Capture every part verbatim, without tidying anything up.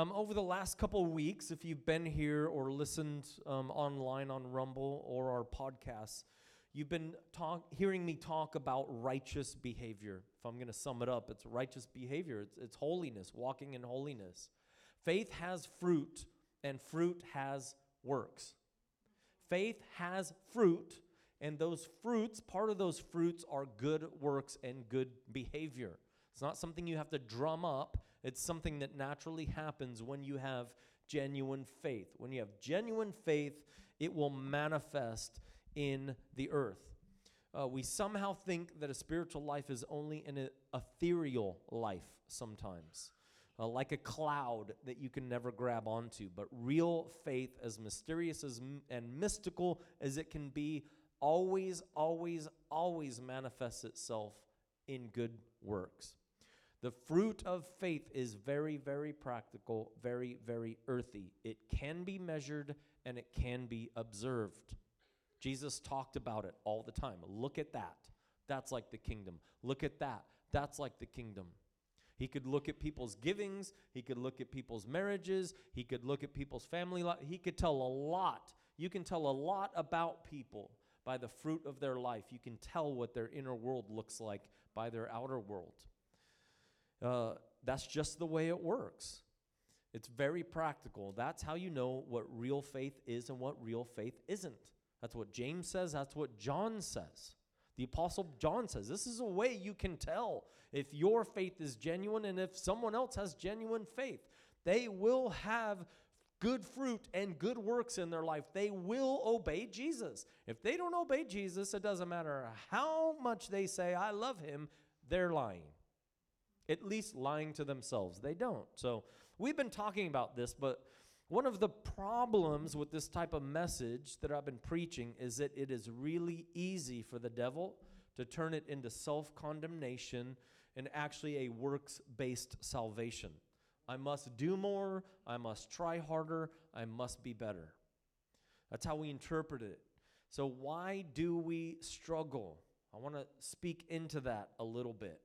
Um, over the last couple of weeks, if you've been here or listened um, online on Rumble or our podcasts, you've been talk, hearing me talk about righteous behavior. If I'm going to sum it up, it's righteous behavior. It's, it's holiness, walking in holiness. Faith has fruit, and fruit has works. Faith has fruit, and those fruits, part of those fruits are good works and good behavior. It's not something you have to drum up. It's something that naturally happens when you have genuine faith. When you have genuine faith, it will manifest in the earth. Uh, we somehow think that a spiritual life is only an ethereal life sometimes, uh, like a cloud that you can never grab onto. But real faith, as mysterious as m- and mystical as it can be, always, always, always manifests itself in good works. The fruit of faith is very, very practical, very, very earthy. It can be measured and it can be observed. Jesus talked about it all the time. Look at that. That's like the kingdom. Look at that. That's like the kingdom. He could look at people's givings. He could look at people's marriages. He could look at people's family life. He could tell a lot. You can tell a lot about people by the fruit of their life. You can tell what their inner world looks like by their outer world. Uh, that's just the way it works. It's very practical. That's how you know what real faith is and what real faith isn't. That's what James says. That's what John says. The Apostle John says, this is a way you can tell if your faith is genuine and if someone else has genuine faith. They will have good fruit and good works in their life. They will obey Jesus. If they don't obey Jesus, it doesn't matter how much they say, I love him, they're lying. At least lying to themselves. They don't. So we've been talking about this, but one of the problems with this type of message that I've been preaching is that it is really easy for the devil to turn it into self-condemnation and actually a works-based salvation. I must do more, I must try harder, I must be better. That's how we interpret it. So why do we struggle? I want to speak into that a little bit.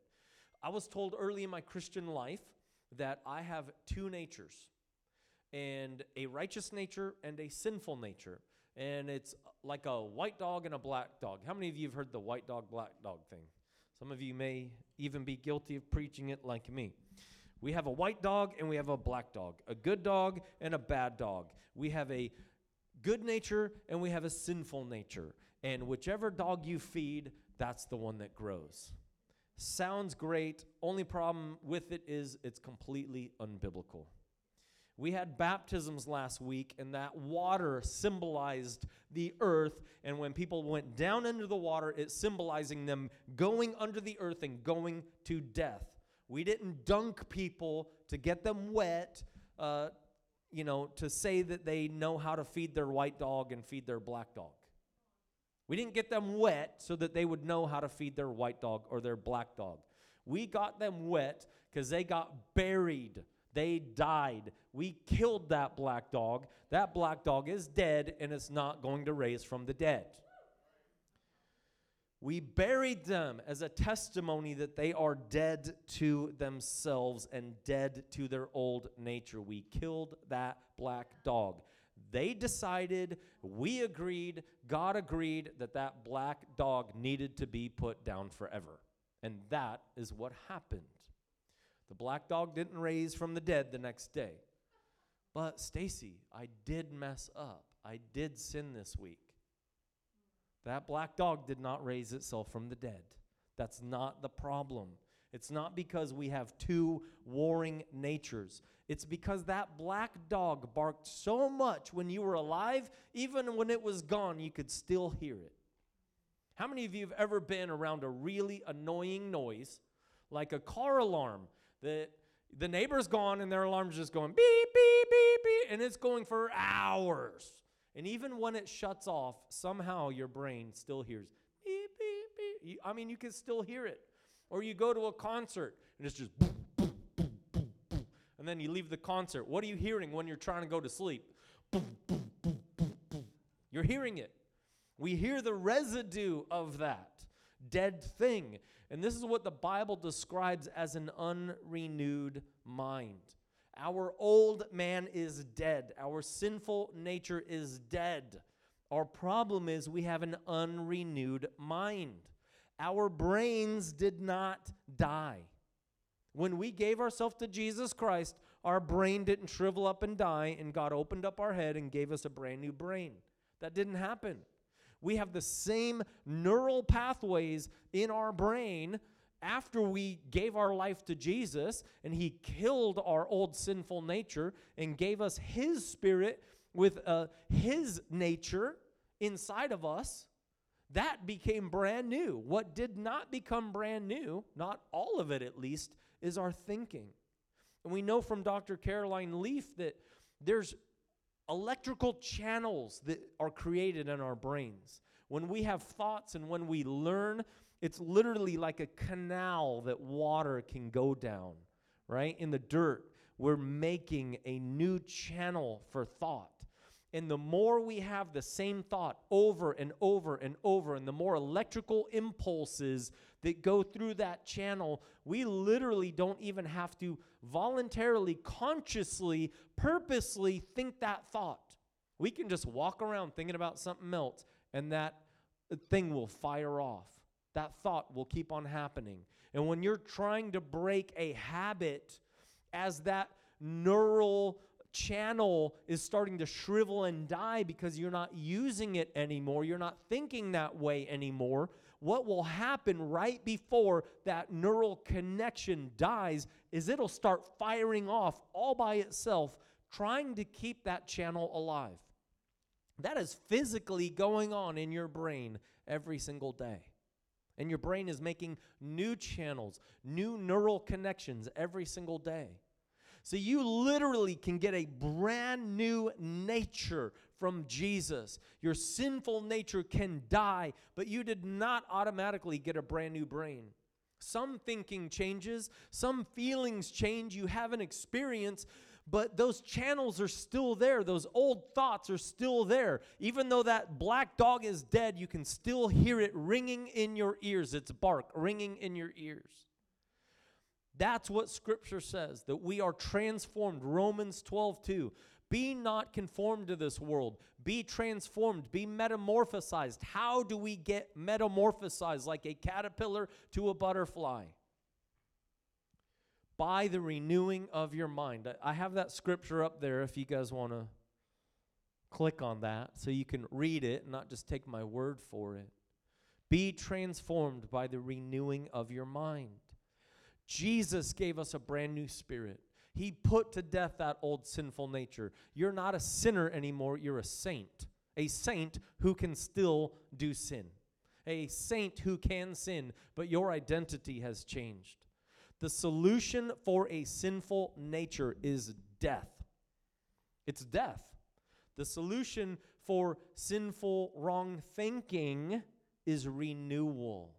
I was told early in my Christian life that I have two natures. And a righteous nature and a sinful nature. And it's like a white dog and a black dog. How many of you have heard the white dog, black dog thing? Some of you may even be guilty of preaching it like me. We have a white dog and we have a black dog. A good dog and a bad dog. We have a good nature and we have a sinful nature. And whichever dog you feed, that's the one that grows. Sounds great. Only problem with it is it's completely unbiblical. We had baptisms last week, and that water symbolized the earth, and when people went down into the water, it's symbolizing them going under the earth and going to death. We didn't dunk people to get them wet, uh, you know, to say that they know how to feed their white dog and feed their black dog. We didn't get them wet so that they would know how to feed their white dog or their black dog. We got them wet because they got buried. They died. We killed that black dog. That black dog is dead, and it's not going to raise from the dead. We buried them as a testimony that they are dead to themselves and dead to their old nature. We killed that black dog. They decided, we agreed, God agreed that that black dog needed to be put down forever. And that is what happened. The black dog didn't raise from the dead the next day. But, Stacy, I did mess up. I did sin this week. That black dog did not raise itself from the dead. That's not the problem. It's not because we have two warring natures. It's because that black dog barked so much when you were alive, even when it was gone, you could still hear it. How many of you have ever been around a really annoying noise, like a car alarm? The, the neighbor's gone, and their alarm's just going beep, beep, beep, beep, and it's going for hours. And even when it shuts off, somehow your brain still hears beep, beep, beep. You, I mean, you can still hear it. Or you go to a concert, and it's just boom, boom, boom, boom, boom. And then you leave the concert. What are you hearing when you're trying to go to sleep? Boom, boom, boom, boom, boom. You're hearing it. We hear the residue of that dead thing. And this is what the Bible describes as an unrenewed mind. Our old man is dead. Our sinful nature is dead. Our problem is we have an unrenewed mind. Our brains did not die. When we gave ourselves to Jesus Christ, our brain didn't shrivel up and die, and God opened up our head and gave us a brand new brain. That didn't happen. We have the same neural pathways in our brain after we gave our life to Jesus, and he killed our old sinful nature and gave us his spirit with uh, his nature inside of us. That became brand new. What did not become brand new, not all of it at least, is our thinking. And we know from Doctor Caroline Leaf that there's electrical channels that are created in our brains. When we have thoughts and when we learn, it's literally like a canal that water can go down, right? In the dirt, we're making a new channel for thought. And the more we have the same thought over and over and over, and the more electrical impulses that go through that channel, we literally don't even have to voluntarily, consciously, purposely think that thought. We can just walk around thinking about something else, and that thing will fire off. That thought will keep on happening. And when you're trying to break a habit, as that neural channel is starting to shrivel and die because you're not using it anymore, you're not thinking that way anymore, what will happen right before that neural connection dies is it'll start firing off all by itself, trying to keep that channel alive. That is physically going on in your brain every single day. And your brain is making new channels, new neural connections every single day. So you literally can get a brand new nature from Jesus. Your sinful nature can die, but you did not automatically get a brand new brain. Some thinking changes, some feelings change, you have an experience, but those channels are still there. Those old thoughts are still there. Even though that black dog is dead, you can still hear it ringing in your ears, its bark ringing in your ears. That's what Scripture says, that we are transformed. Romans twelve two. Be not conformed to this world. Be transformed. Be metamorphosized. How do we get metamorphosized like a caterpillar to a butterfly? By the renewing of your mind. I have that scripture up there if you guys want to click on that so you can read it and not just take my word for it. Be transformed by the renewing of your mind. Jesus gave us a brand new spirit. He put to death that old sinful nature. You're not a sinner anymore. You're a saint. A saint who can still do sin. A saint who can sin, but your identity has changed. The solution for a sinful nature is death. It's death. The solution for sinful wrong thinking is renewal.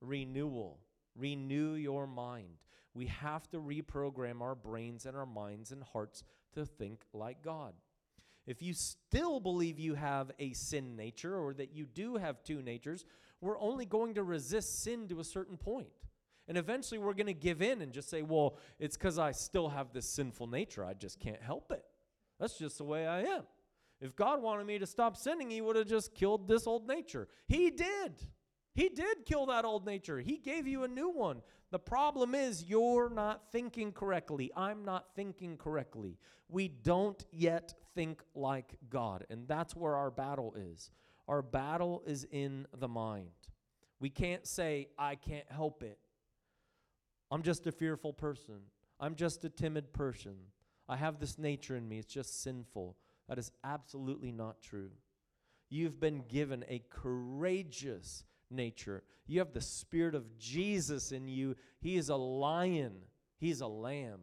Renewal. Renew your mind. We have to reprogram our brains and our minds and hearts to think like God. If you still believe you have a sin nature or that you do have two natures, we're only going to resist sin to a certain point. And eventually we're going to give in and just say, well, it's because I still have this sinful nature. I just can't help it. That's just the way I am. If God wanted me to stop sinning, he would have just killed this old nature. He did. He did kill that old nature. He gave you a new one. The problem is you're not thinking correctly. I'm not thinking correctly. We don't yet think like God, and that's where our battle is. Our battle is in the mind. We can't say, I can't help it. I'm just a fearful person. I'm just a timid person. I have this nature in me. It's just sinful. That is absolutely not true. You've been given a courageous nature. You have the Spirit of Jesus in you. He is a lion. He's a lamb.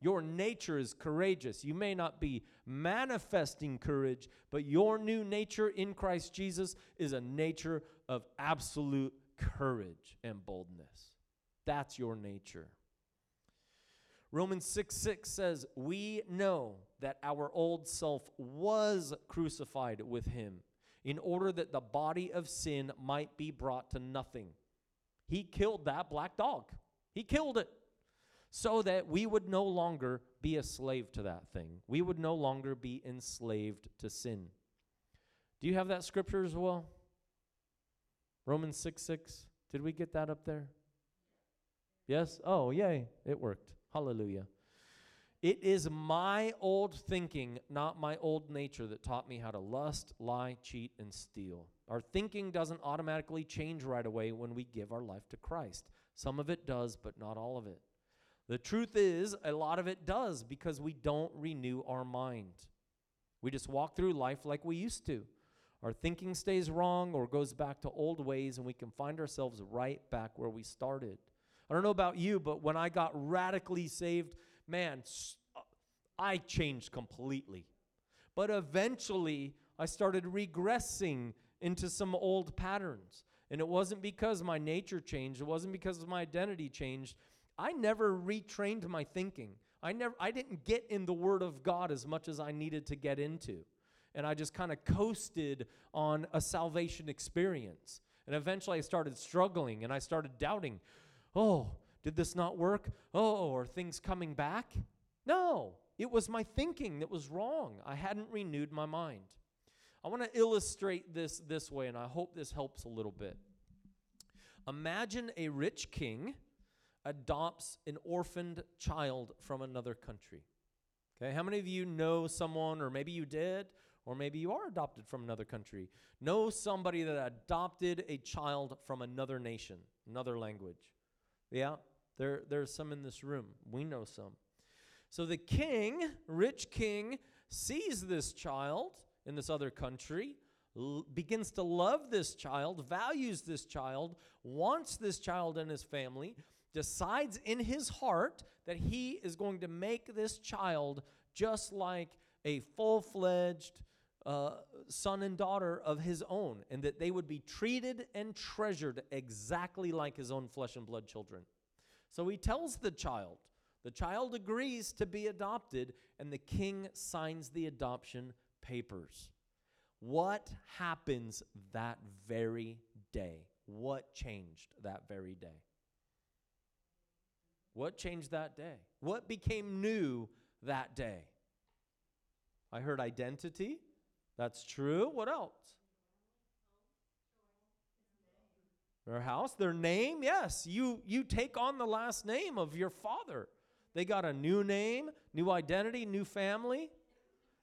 Your nature is courageous. You may not be manifesting courage, but your new nature in Christ Jesus is a nature of absolute courage and boldness. That's your nature. Romans six six says, we know that our old self was crucified with him in order that the body of sin might be brought to nothing. He killed that black dog. He killed it. so that we would no longer be a slave to that thing. We would no longer be enslaved to sin. Do you have that scripture as well? Romans six six. Did we get that up there? Yes? Oh, yay. It worked. Hallelujah. It is my old thinking, not my old nature, that taught me how to lust, lie, cheat, and steal. Our thinking doesn't automatically change right away when we give our life to Christ. Some of it does, but not all of it. The truth is, a lot of it does, because we don't renew our mind. We just walk through life like we used to. Our thinking stays wrong or goes back to old ways, and we can find ourselves right back where we started. I don't know about you, but when I got radically saved, man, I changed completely. But eventually, I started regressing into some old patterns. And it wasn't because my nature changed. It wasn't because my identity changed. I never retrained my thinking. I never, I didn't get in the Word of God as much as I needed to get into. And I just kind of coasted on a salvation experience. And eventually I started struggling and I started doubting. Oh, did this not work? Oh, are things coming back? No, it was my thinking that was wrong. I hadn't renewed my mind. I want to illustrate this this way, and I hope this helps a little bit. Imagine a rich king adopts an orphaned child from another country. Okay, how many of you know someone, or maybe you did, or maybe you are adopted from another country, know somebody that adopted a child from another nation, another language? Yeah, there, there's some in this room. We know some. So the king, rich king, sees this child in this other country, l- begins to love this child, values this child, wants this child and his family, decides in his heart that he is going to make this child just like a full-fledged uh, son and daughter of his own, and that they would be treated and treasured exactly like his own flesh and blood children. So he tells the child. The child agrees to be adopted, and the king signs the adoption papers. What happens that very day? What changed that very day? What changed that day? What became new that day? I heard identity. That's true. What else? Their house, their name. Yes, you, you take on the last name of your father. They got a new name, new identity, new family.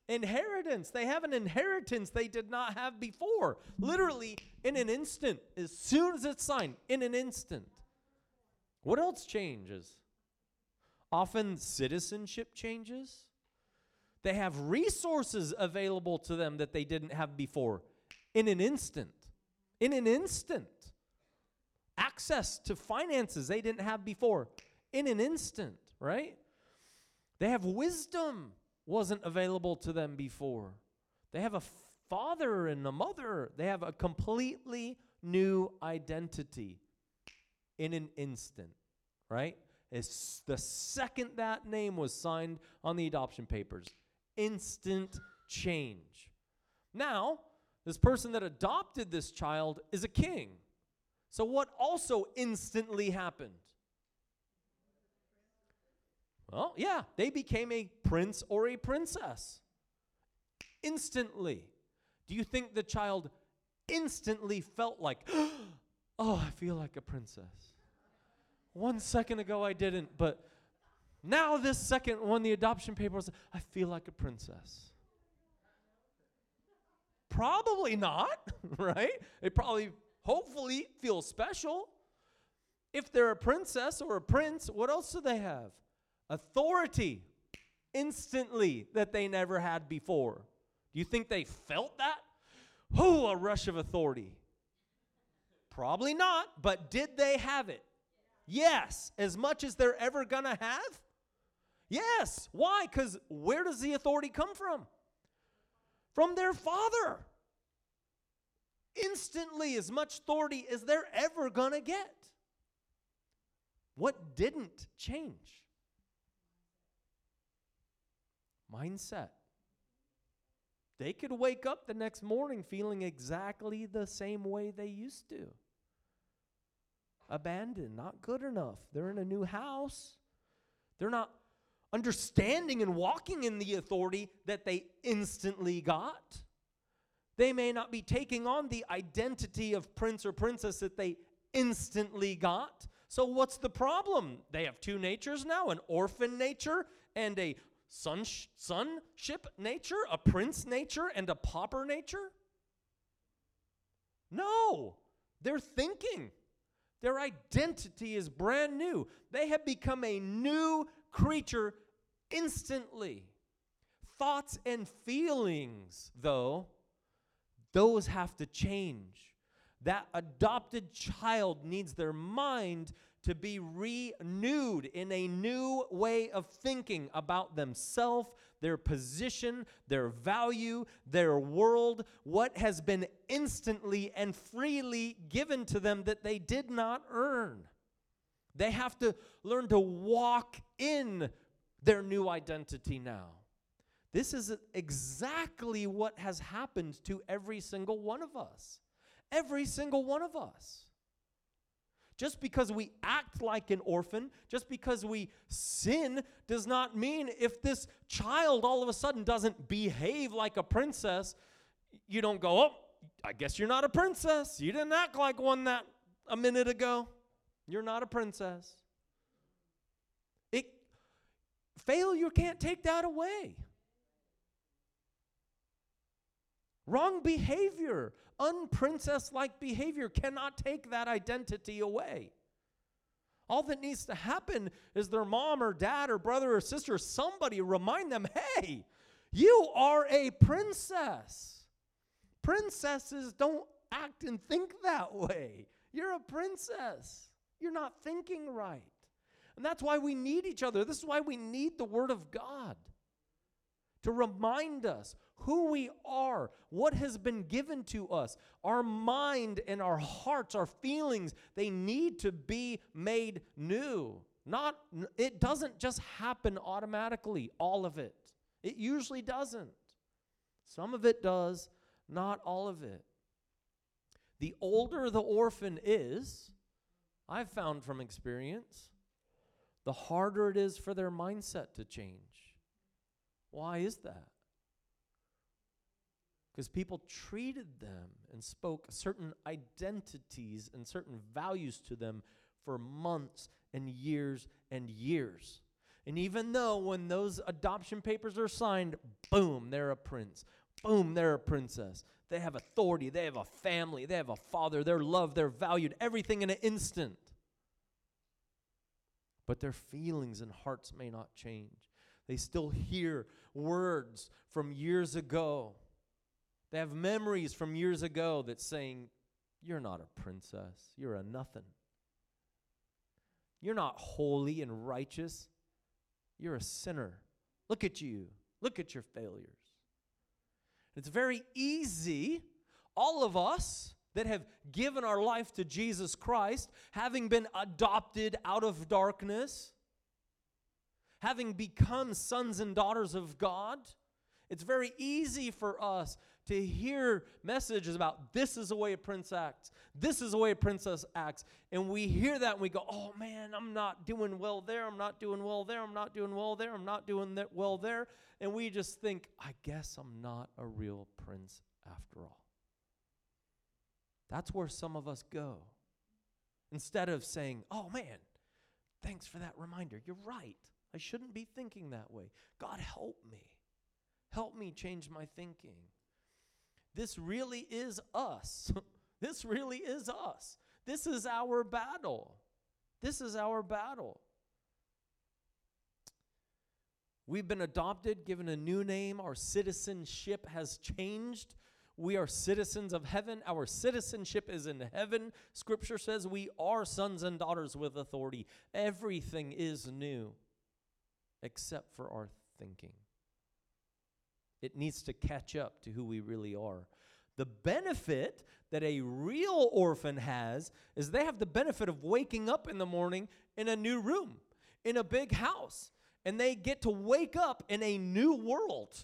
Inheritance. They have an inheritance they did not have before. Literally in an instant. As soon as it's signed, in an instant. What else changes? Often citizenship changes. They have resources available to them that they didn't have before in an instant. In an instant. Access to finances they didn't have before in an instant, right? They have wisdom wasn't available to them before. They have a father and a mother. They have a completely new identity in an instant, right? As the second that name was signed on the adoption papers, instant change. Now, this person that adopted this child is a king. So what also instantly happened? Well, yeah, they became a prince or a princess. Instantly. Do you think the child instantly felt like, oh, I feel like a princess? One second ago I didn't, but now this second one, the adoption papers, I feel like a princess. Probably not, right? They probably, hopefully, feel special. If they're a princess or a prince, what else do they have? Authority, instantly, that they never had before. Do you think they felt that? Oh, a rush of authority. Probably not, but did they have it? Yes, as much as they're ever going to have? Yes. Why? Because where does the authority come from? From their father. Instantly, as much authority as they're ever going to get. What didn't change? Mindset. They could wake up the next morning feeling exactly the same way they used to. Abandoned, not good enough. They're in a new house. They're not understanding and walking in the authority that they instantly got. They may not be taking on the identity of prince or princess that they instantly got. So what's the problem? They have two natures now, an orphan nature and a sonsh- sonship nature, a prince nature and a pauper nature? No, they're thinking. Their identity is brand new. They have become a new creature instantly. Thoughts and feelings, though, those have to change. That adopted child needs their mind to be renewed in a new way of thinking about themselves, their position, their value, their world, what has been instantly and freely given to them that they did not earn. They have to learn to walk in their new identity now. This is exactly what has happened to every single one of us. Every single one of us. Just because we act like an orphan, just because we sin, does not mean if this child all of a sudden doesn't behave like a princess, you don't go, oh, I guess you're not a princess. You didn't act like one that a minute ago. You're not a princess. It, failure can't take that away. Wrong behavior, unprincess-like behavior cannot take that identity away. All that needs to happen is their mom or dad or brother or sister, somebody remind them, hey, you are a princess. Princesses don't act and think that way. You're a princess. You're not thinking right. And that's why we need each other. This is why we need the Word of God to remind us who we are, what has been given to us. Our mind and our hearts, our feelings, they need to be made new. Not, it doesn't just happen automatically, all of it. It usually doesn't. Some of it does, not all of it. The older the orphan is, I've found from experience, the harder it is for their mindset to change. Why is that? Because people treated them and spoke certain identities and certain values to them for months and years and years. And even though when those adoption papers are signed, boom, they're a prince. Boom, they're a princess. They have authority. They have a family. They have a father. They're loved. They're valued. Everything in an instant. But their feelings and hearts may not change. They still hear words from years ago. They have memories from years ago that's saying, you're not a princess. You're a nothing. You're not holy and righteous. You're a sinner. Look at you. Look at your failures. It's very easy, all of us that have given our life to Jesus Christ, having been adopted out of darkness, having become sons and daughters of God, it's very easy for us to hear messages about this is the way a prince acts, this is the way a princess acts, and we hear that and we go, oh man, I'm not doing well there, I'm not doing well there, I'm not doing well there, I'm not doing that well there, and we just think, I guess I'm not a real prince after all. That's where some of us go. Instead of saying, oh man, thanks for that reminder, you're right, I shouldn't be thinking that way. God help me, help me change my thinking. This really is us. This really is us. This is our battle. This is our battle. We've been adopted, given a new name. Our citizenship has changed. We are citizens of heaven. Our citizenship is in heaven. Scripture says we are sons and daughters with authority. Everything is new except for our thinking. It needs to catch up to who we really are. The benefit that a real orphan has is they have the benefit of waking up in the morning in a new room, in a big house, and they get to wake up in a new world.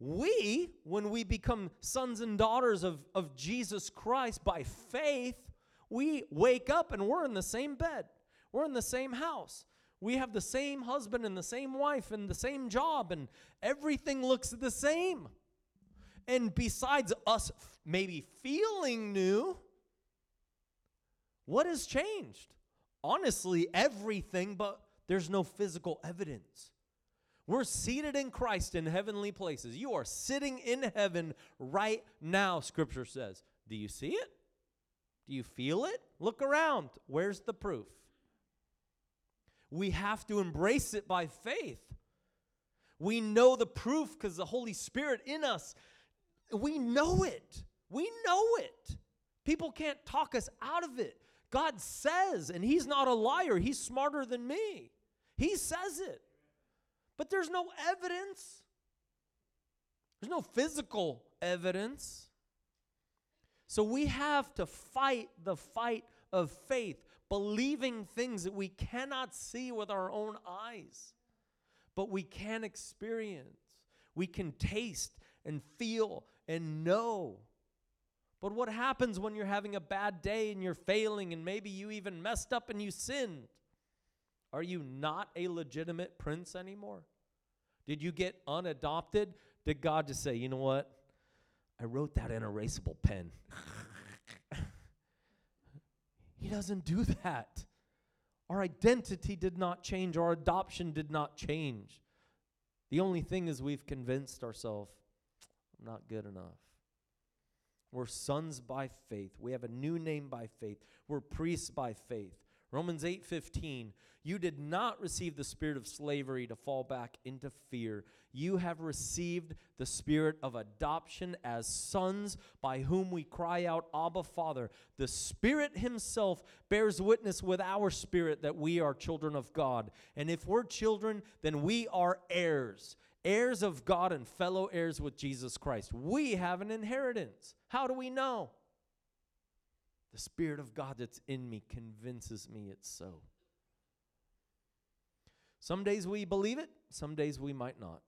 We, when we become sons and daughters of, of Jesus Christ by faith, we wake up and we're in the same bed. We're in the same house. We have the same husband and the same wife and the same job, and everything looks the same. And besides us maybe feeling new, what has changed? Honestly, everything, but there's no physical evidence. We're seated in Christ in heavenly places. You are sitting in heaven right now, Scripture says. Do you see it? Do you feel it? Look around. Where's the proof? We have to embrace it by faith. We know the proof because the Holy Spirit in us, we know it. We know it. People can't talk us out of it. God says, and he's not a liar. He's smarter than me. He says it. But there's no evidence. There's no physical evidence. So we have to fight the fight of faith, believing things that we cannot see with our own eyes, but we can experience. We can taste and feel and know. But what happens when you're having a bad day and you're failing and maybe you even messed up and you sinned? Are you not a legitimate prince anymore? Did you get unadopted? Did God just say, you know what? I wrote that in erasable pen. He doesn't do that. Our identity did not change. Our adoption did not change. The only thing is we've convinced ourselves, I'm not good enough. We're sons by faith. We have a new name by faith. We're priests by faith. Romans eight fifteen, you did not receive the spirit of slavery to fall back into fear. You have received the spirit of adoption as sons by whom we cry out, Abba, Father. The Spirit himself bears witness with our spirit that we are children of God. And if we're children, then we are heirs. Heirs of God and fellow heirs with Jesus Christ. We have an inheritance. How do we know? The Spirit of God that's in me convinces me it's so. Some days we believe it. Some days we might not.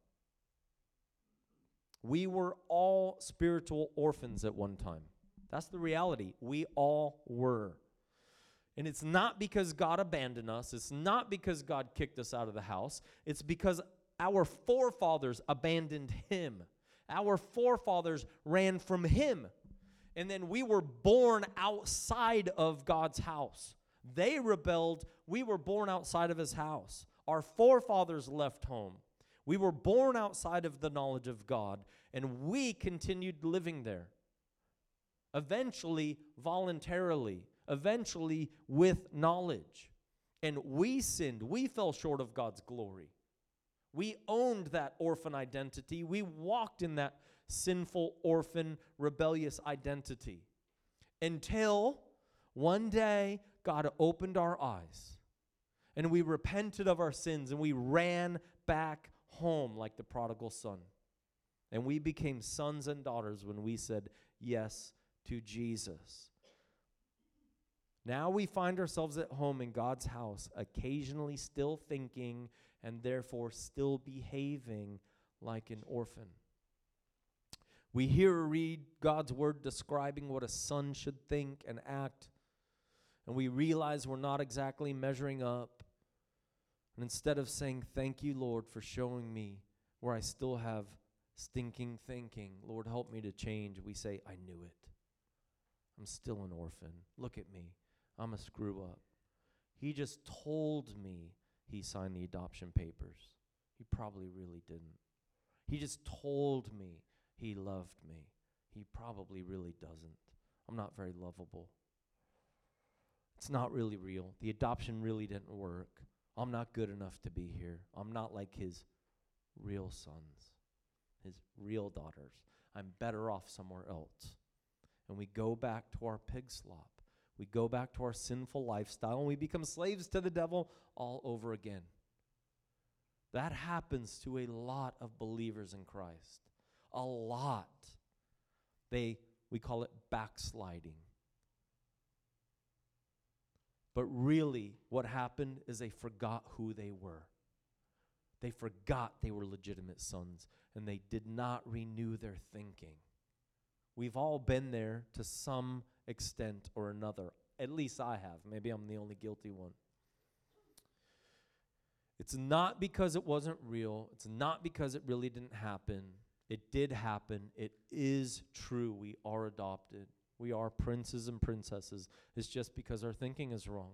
We were all spiritual orphans at one time. That's the reality. We all were. And it's not because God abandoned us. It's not because God kicked us out of the house. It's because our forefathers abandoned him. Our forefathers ran from him. And then we were born outside of God's house. They rebelled. We were born outside of his house. Our forefathers left home. We were born outside of the knowledge of God, and we continued living there. Eventually, voluntarily. Eventually, with knowledge. And we sinned. We fell short of God's glory. We owned that orphan identity. We walked in that sinful, orphan, rebellious identity until one day God opened our eyes and we repented of our sins and we ran back home like the prodigal son. And we became sons and daughters when we said yes to Jesus. Now we find ourselves at home in God's house, occasionally still thinking and therefore still behaving like an orphan. We hear or read God's word describing what a son should think and act, and we realize we're not exactly measuring up. And instead of saying, thank you, Lord, for showing me where I still have stinking thinking, Lord, help me to change, we say, I knew it. I'm still an orphan. Look at me. I'm a screw up. He just told me he signed the adoption papers. He probably really didn't. He just told me. He loved me. He probably really doesn't. I'm not very lovable. It's not really real. The adoption really didn't work. I'm not good enough to be here. I'm not like his real sons, his real daughters. I'm better off somewhere else. And we go back to our pig slop. We go back to our sinful lifestyle, and we become slaves to the devil all over again. That happens to a lot of believers in Christ. A lot. They, we call it backsliding. But really, what happened is they forgot who they were. They forgot they were legitimate sons, and they did not renew their thinking. We've all been there to some extent or another. At least I have. Maybe I'm the only guilty one. It's not because it wasn't real. It's not because it really didn't happen. It did happen. It is true. We are adopted. We are princes and princesses. It's just because our thinking is wrong.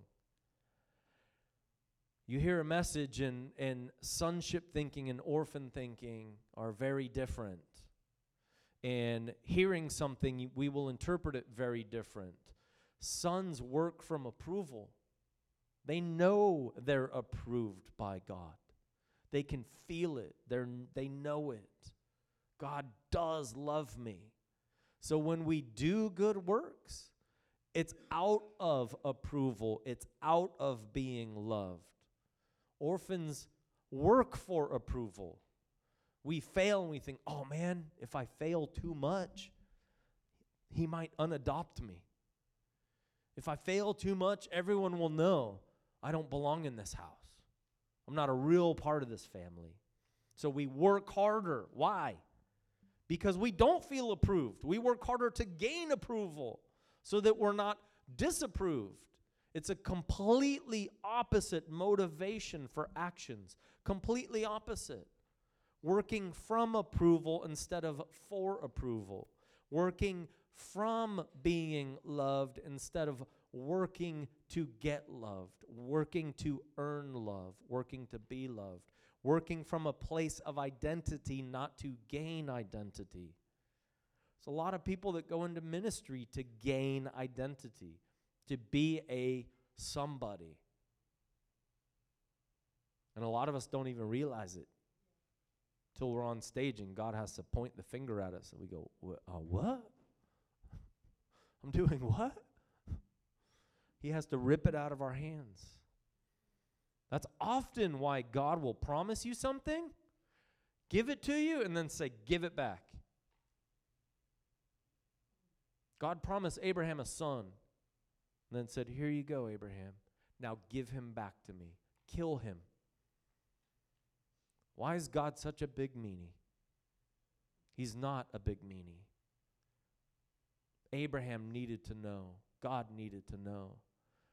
You hear a message and, and sonship thinking and orphan thinking are very different. And hearing something, we will interpret it very different. Sons work from approval. They know they're approved by God. They can feel it. They're, they know it. God does love me. So when we do good works, it's out of approval. It's out of being loved. Orphans work for approval. We fail and we think, oh man, if I fail too much, he might unadopt me. If I fail too much, everyone will know I don't belong in this house. I'm not a real part of this family. So we work harder. Why? Because we don't feel approved. We work harder to gain approval so that we're not disapproved. It's a completely opposite motivation for actions. Completely opposite. Working from approval instead of for approval. Working from being loved instead of working to get loved. Working to earn love. Working to be loved. Working from a place of identity, not to gain identity. There's a lot of people that go into ministry to gain identity. To be a somebody. And a lot of us don't even realize it till we're on stage and God has to point the finger at us and we go, uh, what? I'm doing what? He has to rip it out of our hands. That's often why God will promise you something, give it to you, and then say, give it back. God promised Abraham a son. And then said, here you go, Abraham. Now give him back to me. Kill him. Why is God such a big meanie? He's not a big meanie. Abraham needed to know. God needed to know.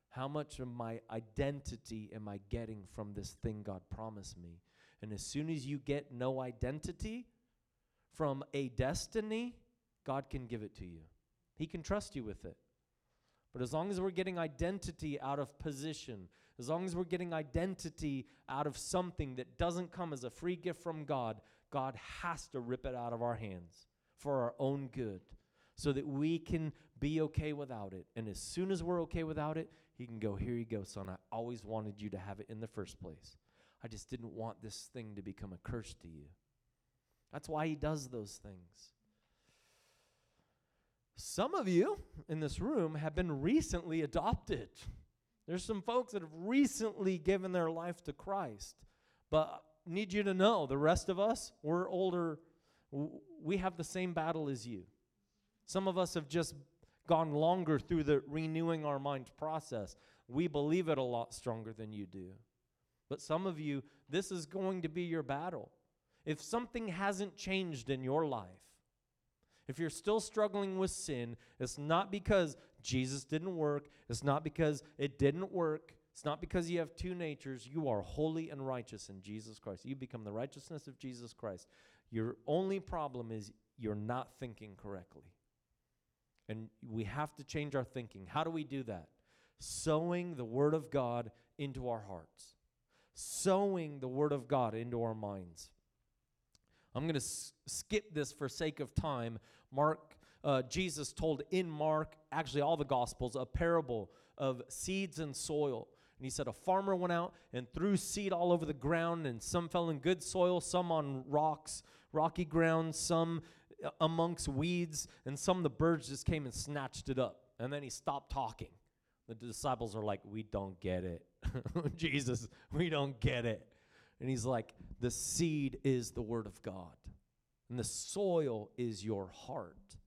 How much of my identity am I getting from this thing God promised me? And as soon as you get no identity from a destiny, God can give it to you. He can trust you with it. But as long as we're getting identity out of position, as long as we're getting identity out of something that doesn't come as a free gift from God, God has to rip it out of our hands for our own good so that we can be okay without it. And as soon as we're okay without it, he can go, here you go, son. I always wanted you to have it in the first place. I just didn't want this thing to become a curse to you. That's why he does those things. Some of you in this room have been recently adopted. There's some folks that have recently given their life to Christ. But I need you to know, the rest of us, we're older. We have the same battle as you. Some of us have just gone longer through the renewing our minds process. We believe it a lot stronger than you do. But some of you, this is going to be your battle. If something hasn't changed in your life, if you're still struggling with sin, it's not because Jesus didn't work. It's not because it didn't work. It's not because you have two natures. You are holy and righteous in Jesus Christ. You become the righteousness of Jesus Christ. Your only problem is you're not thinking correctly. And we have to change our thinking. How do we do that? Sowing the Word of God into our hearts. Sowing the Word of God into our minds. I'm going to s- skip this for sake of time. Mark, uh, Jesus told in Mark, actually all the Gospels, a parable of seeds and soil. And he said a farmer went out and threw seed all over the ground, and some fell in good soil, some on rocks, rocky ground, some amongst weeds, and some the birds just came and snatched it up. And then he stopped talking. The disciples are like, we don't get it. Jesus, we don't get it. And he's like, the seed is the Word of God. And the soil is your heart.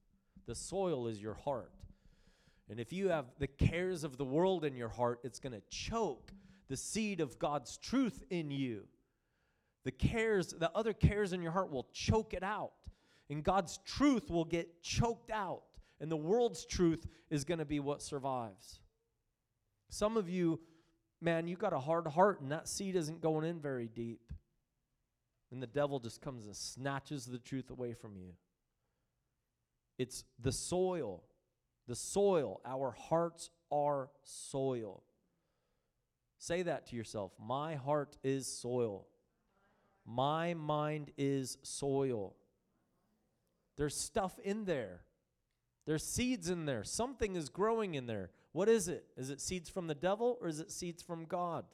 The soil is your heart. And if you have the cares of the world in your heart, it's going to choke the seed of God's truth in you. The cares, the other cares in your heart will choke it out. And God's truth will get choked out. And the world's truth is going to be what survives. Some of you man, you got a hard heart and that seed isn't going in very deep. And the devil just comes and snatches the truth away from you. It's the soil, the soil. Our hearts are soil. Say that to yourself. My heart is soil. My mind is soil. There's stuff in there. There's seeds in there. Something is growing in there. What is it? Is it seeds from the devil or is it seeds from God?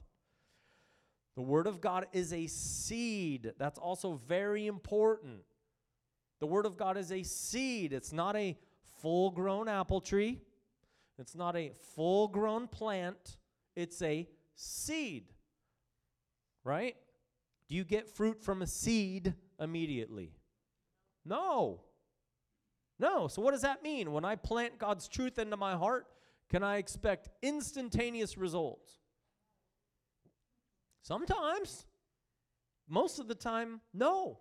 The Word of God is a seed. That's also very important. The Word of God is a seed. It's not a full-grown apple tree. It's not a full-grown plant. It's a seed, right? Do you get fruit from a seed immediately? No. No. So what does that mean? When I plant God's truth into my heart, can I expect instantaneous results? Sometimes. Most of the time, no.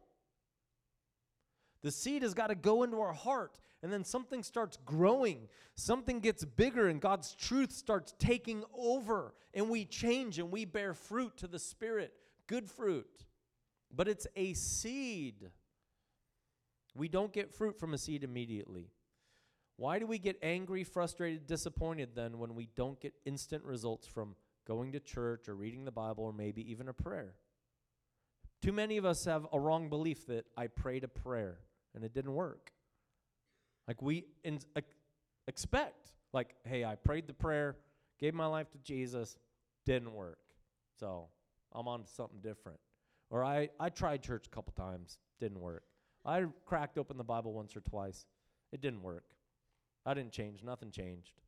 The seed has got to go into our heart, and then something starts growing. Something gets bigger, and God's truth starts taking over, and we change, and we bear fruit to the Spirit, good fruit. But it's a seed. We don't get fruit from a seed immediately. Why do we get angry, frustrated, disappointed then when we don't get instant results from going to church or reading the Bible or maybe even a prayer? Too many of us have a wrong belief that I prayed a prayer and it didn't work. Like we in, uh, expect, like, hey, I prayed the prayer, gave my life to Jesus, didn't work. So I'm on to something different. Or I, I tried church a couple times, didn't work. I cracked open the Bible once or twice. It didn't work. I didn't change. Nothing changed.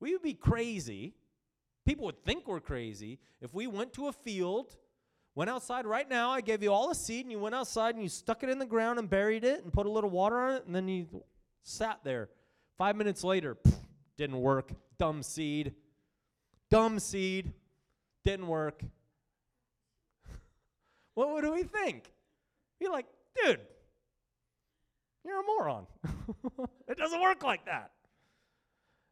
We would be crazy. People would think we're crazy if we went to a field, went outside right now, I gave you all a seed, and you went outside and you stuck it in the ground and buried it and put a little water on it, and then you sat there. Five minutes later, pff, didn't work. Dumb seed. Dumb seed. Didn't work. What would we think? You're like, dude, you're a moron. It doesn't work like that.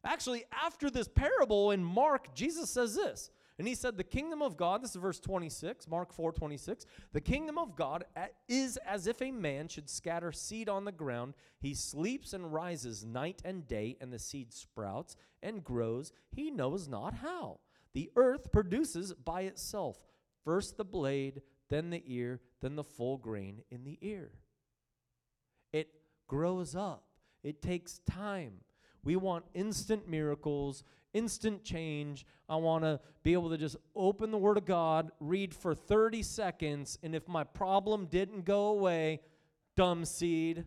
Actually, after this parable in Mark, Jesus says this. And he said, the kingdom of God, this is verse twenty-six, Mark four twenty-six, the kingdom of God is as if a man should scatter seed on the ground. He sleeps and rises night and day, and the seed sprouts and grows. He knows not how. The earth produces by itself, first the blade, then the ear, then the full grain in the ear. It grows up. It takes time. We want instant miracles, instant change. I want to be able to just open the Word of God, read for thirty seconds, and if my problem didn't go away, dumb seed,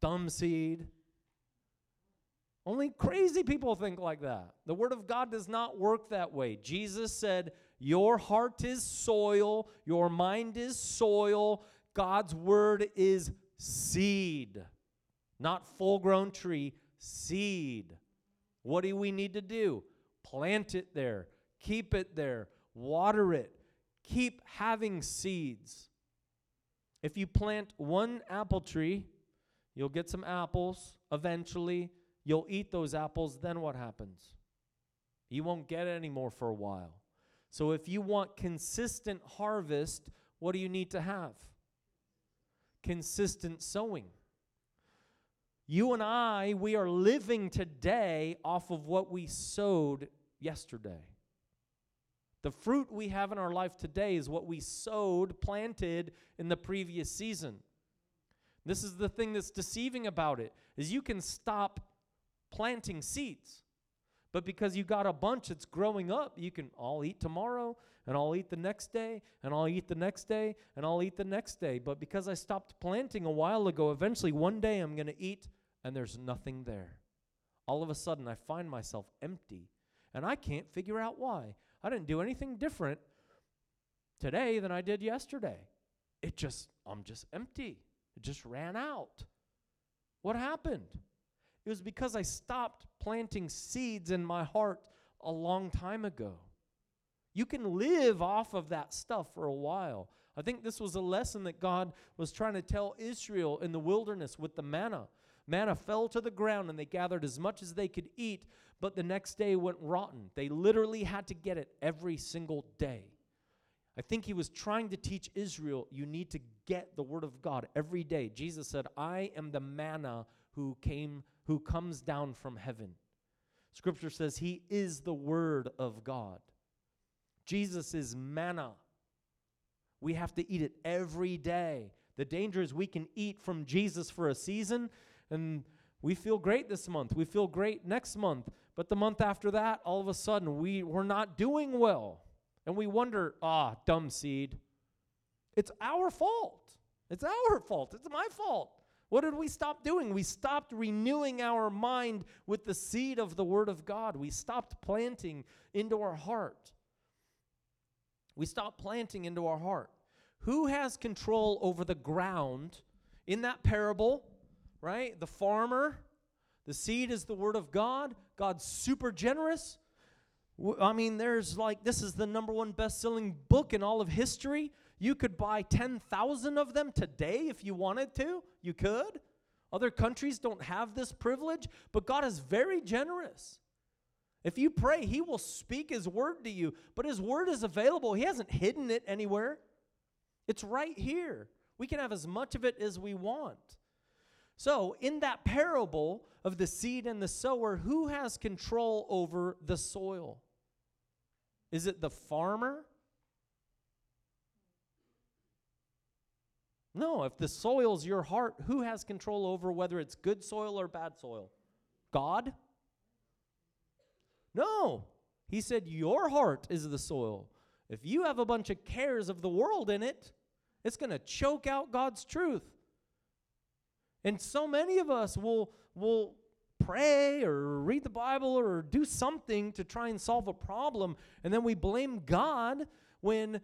dumb seed. Only crazy people think like that. The Word of God does not work that way. Jesus said, your heart is soil, your mind is soil, God's Word is seed. Not full-grown tree, seed. What do we need to do? Plant it there. Keep it there. Water it. Keep having seeds. If you plant one apple tree, you'll get some apples. Eventually, you'll eat those apples. Then what happens? You won't get any more for a while. So if you want consistent harvest, what do you need to have? Consistent sowing. You and I, we are living today off of what we sowed yesterday. The fruit we have in our life today is what we sowed, planted in the previous season. This is the thing that's deceiving about it, is you can stop planting seeds, but because you got a bunch that's growing up, you can, I'll eat tomorrow, and I'll eat the next day, and I'll eat the next day, and I'll eat the next day. But because I stopped planting a while ago, eventually one day I'm going to eat, and there's nothing there. All of a sudden, I find myself empty, and I can't figure out why. I didn't do anything different today than I did yesterday. It just, I'm just empty. It just ran out. What happened? It was because I stopped planting seeds in my heart a long time ago. You can live off of that stuff for a while. I think this was a lesson that God was trying to tell Israel in the wilderness with the manna. Manna fell to the ground, and they gathered as much as they could eat, but the next day went rotten. They literally had to get it every single day. I think he was trying to teach Israel, you need to get the word of God every day. Jesus said, I am the manna who came, who comes down from heaven. Scripture says he is the word of God. Jesus is manna. We have to eat it every day. The danger is we can eat from Jesus for a season, and we feel great this month. We feel great next month. But the month after that, all of a sudden, we, we're not doing well. And we wonder, ah, dumb seed. It's our fault. It's our fault. It's my fault. What did we stop doing? We stopped renewing our mind with the seed of the Word of God. We stopped planting into our heart. We stopped planting into our heart. Who has control over the ground in that parable, right? The farmer, the seed is the Word of God. God's super generous. I mean, there's like, this is the number one best-selling book in all of history. You could buy ten thousand of them today if you wanted to. You could. Other countries don't have this privilege, but God is very generous. If you pray, he will speak his word to you, but his word is available. He hasn't hidden it anywhere. It's right here. We can have as much of it as we want. So in that parable of the seed and the sower, who has control over the soil? Is it the farmer? No, if the soil's your heart, who has control over whether it's good soil or bad soil? God? No. He said your heart is the soil. If you have a bunch of cares of the world in it, it's going to choke out God's truth. And so many of us will, will pray or read the Bible or do something to try and solve a problem, and then we blame God when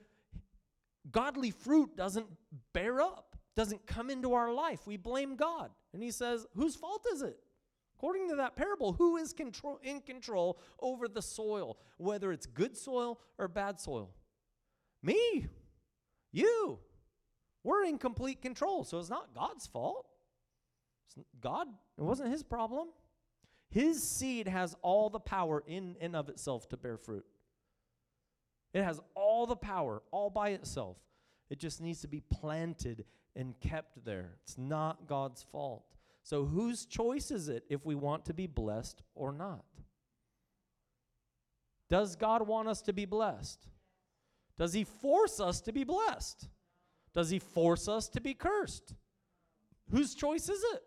godly fruit doesn't bear up, doesn't come into our life. We blame God. And he says, whose fault is it? According to that parable, who is control, in control over the soil, whether it's good soil or bad soil? Me, you. We're in complete control, so it's not God's fault. God, it wasn't his problem. His seed has all the power in and of itself to bear fruit. It has all the power, all by itself. It just needs to be planted and kept there. It's not God's fault. So whose choice is it if we want to be blessed or not? Does God want us to be blessed? Does he force us to be blessed? Does he force us to be cursed? Whose choice is it?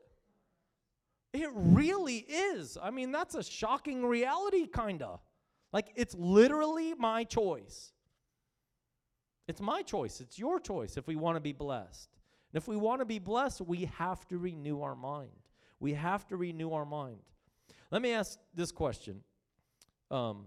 It really is. I mean, that's a shocking reality, kind of. Like, it's literally my choice. It's my choice. It's your choice if we want to be blessed. And if we want to be blessed, we have to renew our mind. We have to renew our mind. Let me ask this question. Um,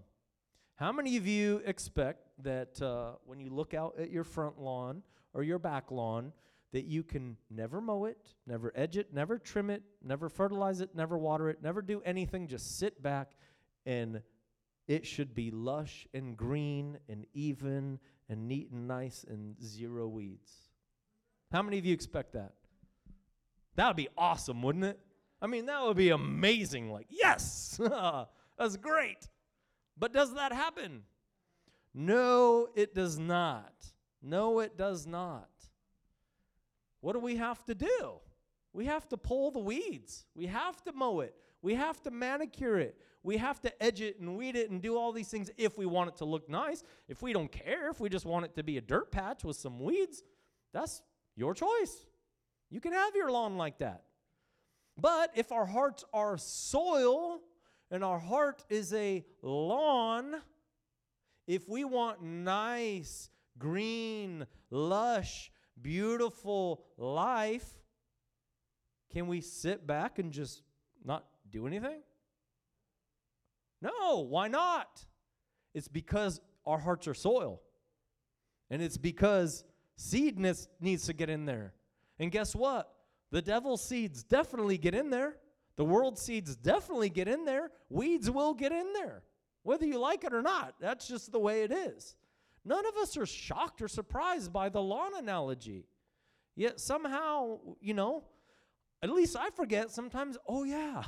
how many of you expect that uh, when you look out at your front lawn or your back lawn, that you can never mow it, never edge it, never trim it, never fertilize it, never water it, never do anything, just sit back, and it should be lush and green and even and neat and nice and zero weeds? How many of you expect that? That would be awesome, wouldn't it? I mean, that would be amazing. Like, yes, that's great. But does that happen? No, it does not. No, it does not. What do we have to do? We have to pull the weeds. We have to mow it. We have to manicure it. We have to edge it and weed it and do all these things if we want it to look nice. If we don't care, if we just want it to be a dirt patch with some weeds, that's your choice. You can have your lawn like that. But if our hearts are soil and our heart is a lawn, if we want nice, green, lush, beautiful life, can we sit back and just not do anything? No, why not? It's because our hearts are soil. And it's because seed needs, needs to get in there. And guess what? The devil's seeds definitely get in there. The world's seeds definitely get in there. Weeds will get in there, whether you like it or not. That's just the way it is. None of us are shocked or surprised by the lawn analogy. Yet somehow, you know, At least I forget sometimes, oh, yeah,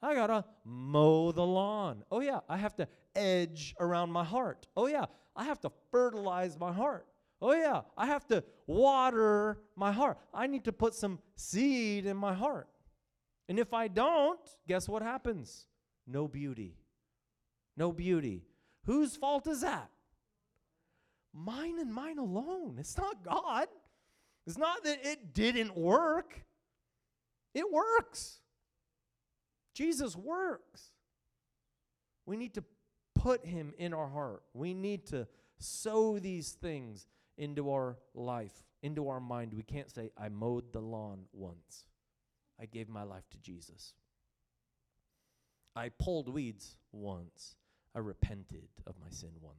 I got to mow the lawn. Oh, yeah, I have to edge around my heart. Oh, yeah, I have to fertilize my heart. Oh, yeah, I have to water my heart. I need to put some seed in my heart. And if I don't, guess what happens? No beauty. No beauty. Whose fault is that? Mine and mine alone. It's not God. It's not that it didn't work. It works. Jesus works. We need to put him in our heart. We need to sow these things into our life, into our mind. We can't say, I mowed the lawn once. I gave my life to Jesus. I pulled weeds once. I repented of my sin once.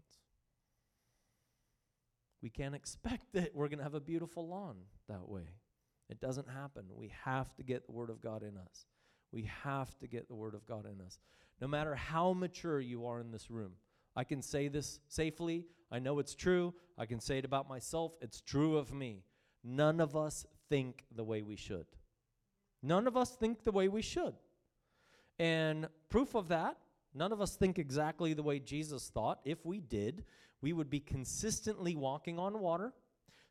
We can't expect that we're going to have a beautiful lawn that way. It doesn't happen. We have to get the Word of God in us. We have to get the Word of God in us. No matter how mature you are in this room, I can say this safely. I know it's true. I can say it about myself. It's true of me. None of us think the way we should. None of us think the way we should. And proof of that, none of us think exactly the way Jesus thought. If we did, we would be consistently walking on water,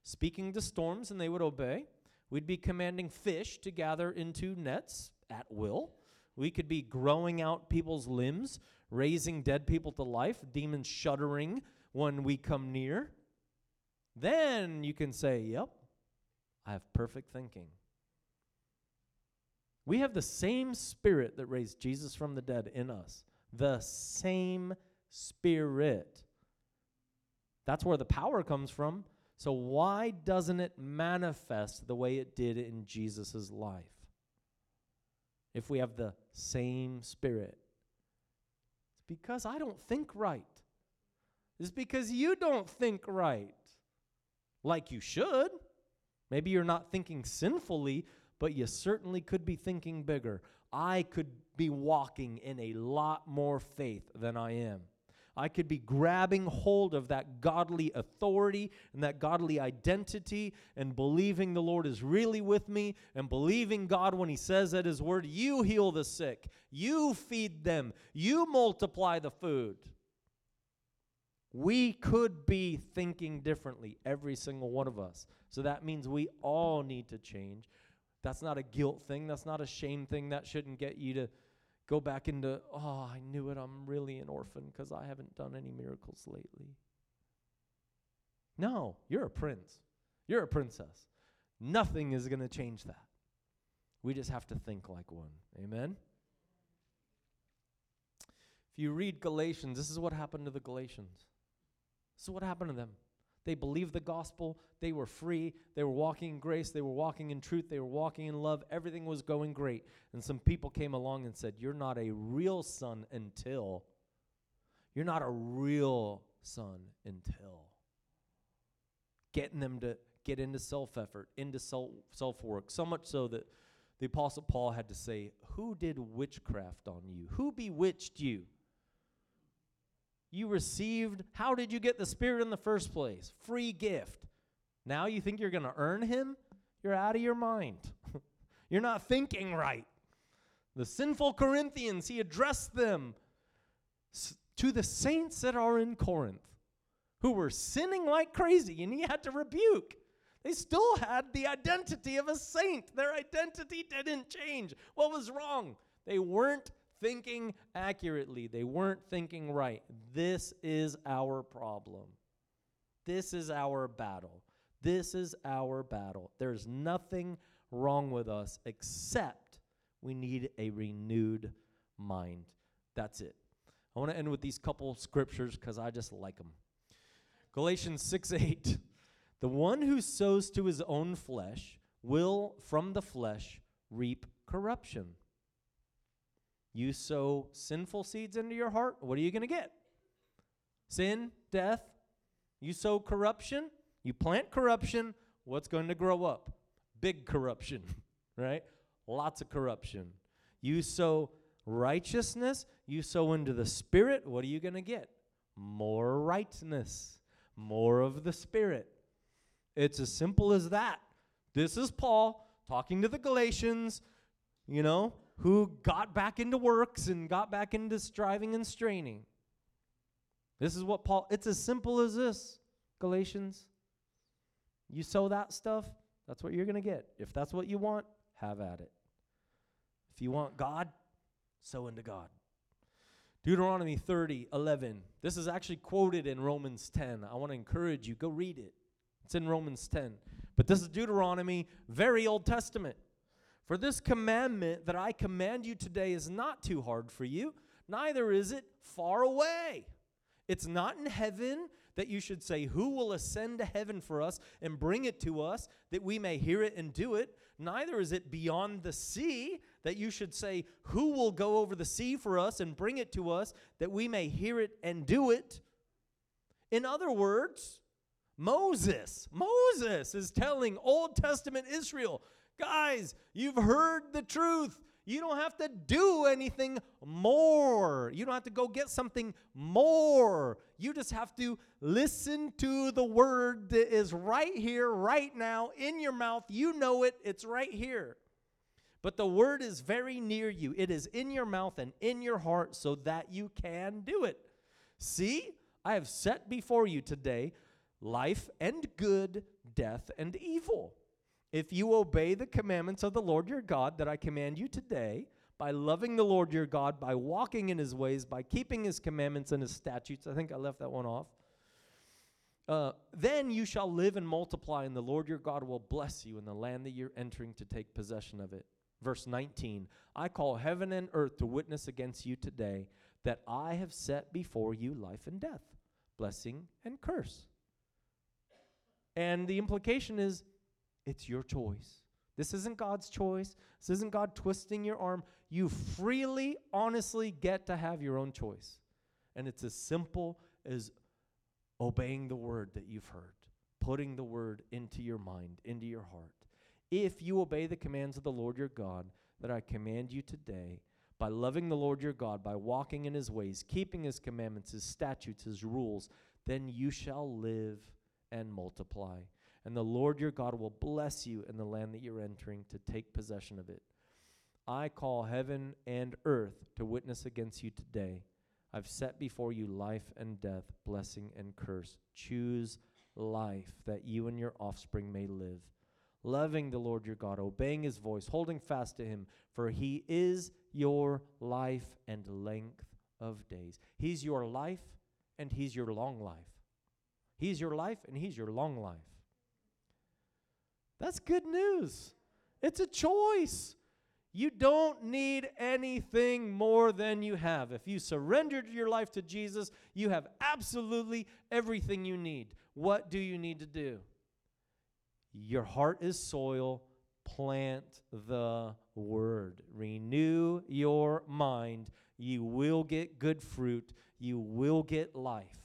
speaking to storms, and they would obey. We'd be commanding fish to gather into nets at will. We could be growing out people's limbs, raising dead people to life, demons shuddering when we come near. Then you can say, yep, I have perfect thinking. We have the same spirit that raised Jesus from the dead in us. The same spirit. That's where the power comes from. So why doesn't it manifest the way it did in Jesus' life? If we have the same spirit. It's because I don't think right. It's because you don't think right. Like you should. Maybe you're not thinking sinfully, but you certainly could be thinking bigger. I could be walking in a lot more faith than I am. I could be grabbing hold of that godly authority and that godly identity and believing the Lord is really with me and believing God when he says at his word, you heal the sick, you feed them, you multiply the food. We could be thinking differently, every single one of us. So that means we all need to change. That's not a guilt thing. That's not a shame thing. That shouldn't get you to go back into, oh, I knew it. I'm really an orphan because I haven't done any miracles lately. No, you're a prince. You're a princess. Nothing is going to change that. We just have to think like one. Amen? If you read Galatians, this is what happened to the Galatians. This is what happened to them. They believed the gospel. They were free. They were walking in grace. They were walking in truth. They were walking in love. Everything was going great. And some people came along and said, you're not a real son until. You're not a real son until. Getting them to get into self-effort, into self-work, so much so that the Apostle Paul had to say, who did witchcraft on you? Who bewitched you? You received, how did you get the Spirit in the first place? Free gift. Now you think you're going to earn him? You're out of your mind. You're not thinking right. The sinful Corinthians, he addressed them s- to the saints that are in Corinth who were sinning like crazy, and he had to rebuke. They still had the identity of a saint. Their identity didn't change. What was wrong? They weren't thinking accurately. They weren't thinking right. This is our problem. This is our battle. This is our battle. There's nothing wrong with us except we need a renewed mind. That's it. I want to end with these couple scriptures because I just like them. Galatians six eight. The one who sows to his own flesh will from the flesh reap corruption. You sow sinful seeds into your heart, what are you going to get? Sin, death. You sow corruption, you plant corruption, what's going to grow up? Big corruption, right? Lots of corruption. You sow righteousness, you sow into the Spirit, what are you going to get? More rightness, more of the Spirit. It's as simple as that. This is Paul talking to the Galatians, you know, who got back into works and got back into striving and straining. This is what Paul, it's as simple as this, Galatians. You sow that stuff, that's what you're going to get. If that's what you want, have at it. If you want God, sow into God. Deuteronomy thirty eleven. This is actually quoted in Romans ten. I want to encourage you, go read it. It's in Romans ten. But this is Deuteronomy, very Old Testament. For this commandment that I command you today is not too hard for you, neither is it far away. It's not in heaven that you should say, who will ascend to heaven for us and bring it to us that we may hear it and do it? Neither is it beyond the sea that you should say, who will go over the sea for us and bring it to us that we may hear it and do it? In other words, Moses, Moses is telling Old Testament Israel, guys, you've heard the truth. You don't have to do anything more. You don't have to go get something more. You just have to listen to the word that is right here, right now, in your mouth. You know it. It's right here. But the word is very near you. It is in your mouth and in your heart so that you can do it. See, I have set before you today life and good, death and evil. If you obey the commandments of the Lord your God that I command you today, by loving the Lord your God, by walking in his ways, by keeping his commandments and his statutes, I think I left that one off, uh, then you shall live and multiply, and the Lord your God will bless you in the land that you're entering to take possession of it. Verse nineteen, I call heaven and earth to witness against you today that I have set before you life and death, blessing and curse. And the implication is, it's your choice. This isn't God's choice. This isn't God twisting your arm. You freely, honestly get to have your own choice. And it's as simple as obeying the word that you've heard, putting the word into your mind, into your heart. If you obey the commands of the Lord your God that I command you today, by loving the Lord your God, by walking in his ways, keeping his commandments, his statutes, his rules, then you shall live and multiply. And the Lord your God will bless you in the land that you're entering to take possession of it. I call heaven and earth to witness against you today. I've set before you life and death, blessing and curse. Choose life that you and your offspring may live. Loving the Lord your God, obeying his voice, holding fast to him, for he is your life and length of days. He's your life and he's your long life. He's your life and he's your long life. That's good news. It's a choice. You don't need anything more than you have. If you surrendered your life to Jesus, you have absolutely everything you need. What do you need to do? Your heart is soil. Plant the word. Renew your mind. You will get good fruit. You will get life.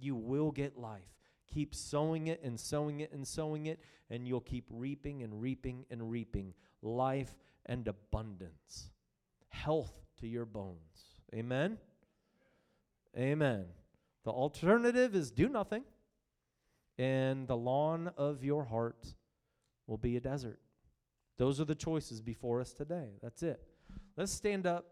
You will get life. Keep sowing it and sowing it and sowing it, and you'll keep reaping and reaping and reaping life and abundance, health to your bones. Amen? Amen. The alternative is do nothing, and the lawn of your heart will be a desert. Those are the choices before us today. That's it. Let's stand up.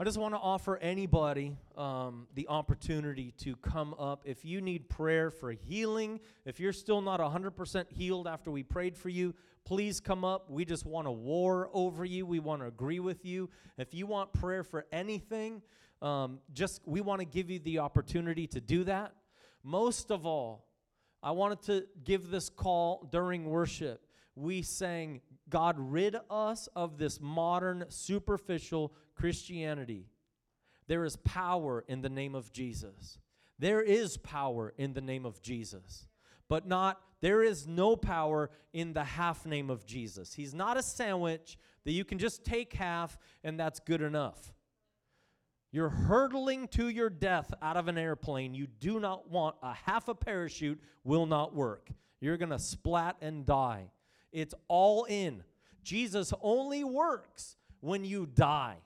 I just want to offer anybody um, the opportunity to come up. If you need prayer for healing, if you're still not one hundred percent healed after we prayed for you, please come up. We just want to war over you. We want to agree with you. If you want prayer for anything, um, just we want to give you the opportunity to do that. Most of all, I wanted to give this call during worship. We sang, God rid us of this modern, superficial Christianity. There is power in the name of Jesus. There is power in the name of Jesus. But not, there is no power in the half name of Jesus. He's not a sandwich that you can just take half and that's good enough. You're hurtling to your death out of an airplane. You do not want a half a parachute will not work. You're going to splat and die. It's all in. Jesus only works when you die.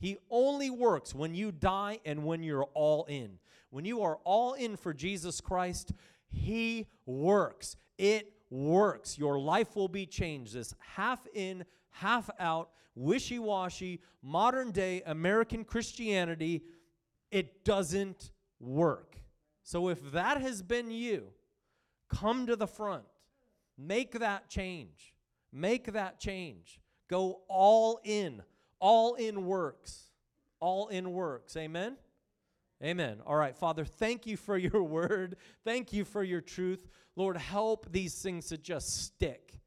He only works when you die and when you're all in. When you are all in for Jesus Christ, he works. It works. Your life will be changed. This half in, half out, wishy-washy, modern-day American Christianity, it doesn't work. So if that has been you, come to the front. Make that change. Make that change. Go all in. All in works. All in works. Amen? Amen. All right, Father, thank you for your word. Thank you for your truth. Lord, help these things to just stick.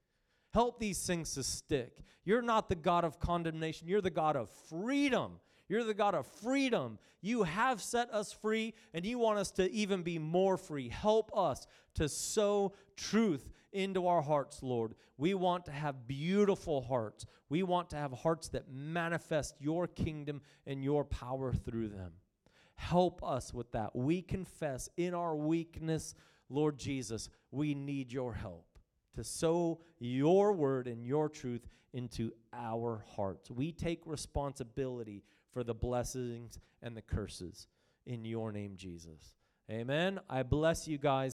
Help these things to stick. You're not the God of condemnation. You're the God of freedom. You're the God of freedom. You have set us free, and you want us to even be more free. Help us to sow truth into our hearts, Lord. We want to have beautiful hearts. We want to have hearts that manifest your kingdom and your power through them. Help us with that. We confess in our weakness, Lord Jesus, we need your help to sow your word and your truth into our hearts. We take responsibility for the blessings and the curses in your name, Jesus. Amen. I bless you guys.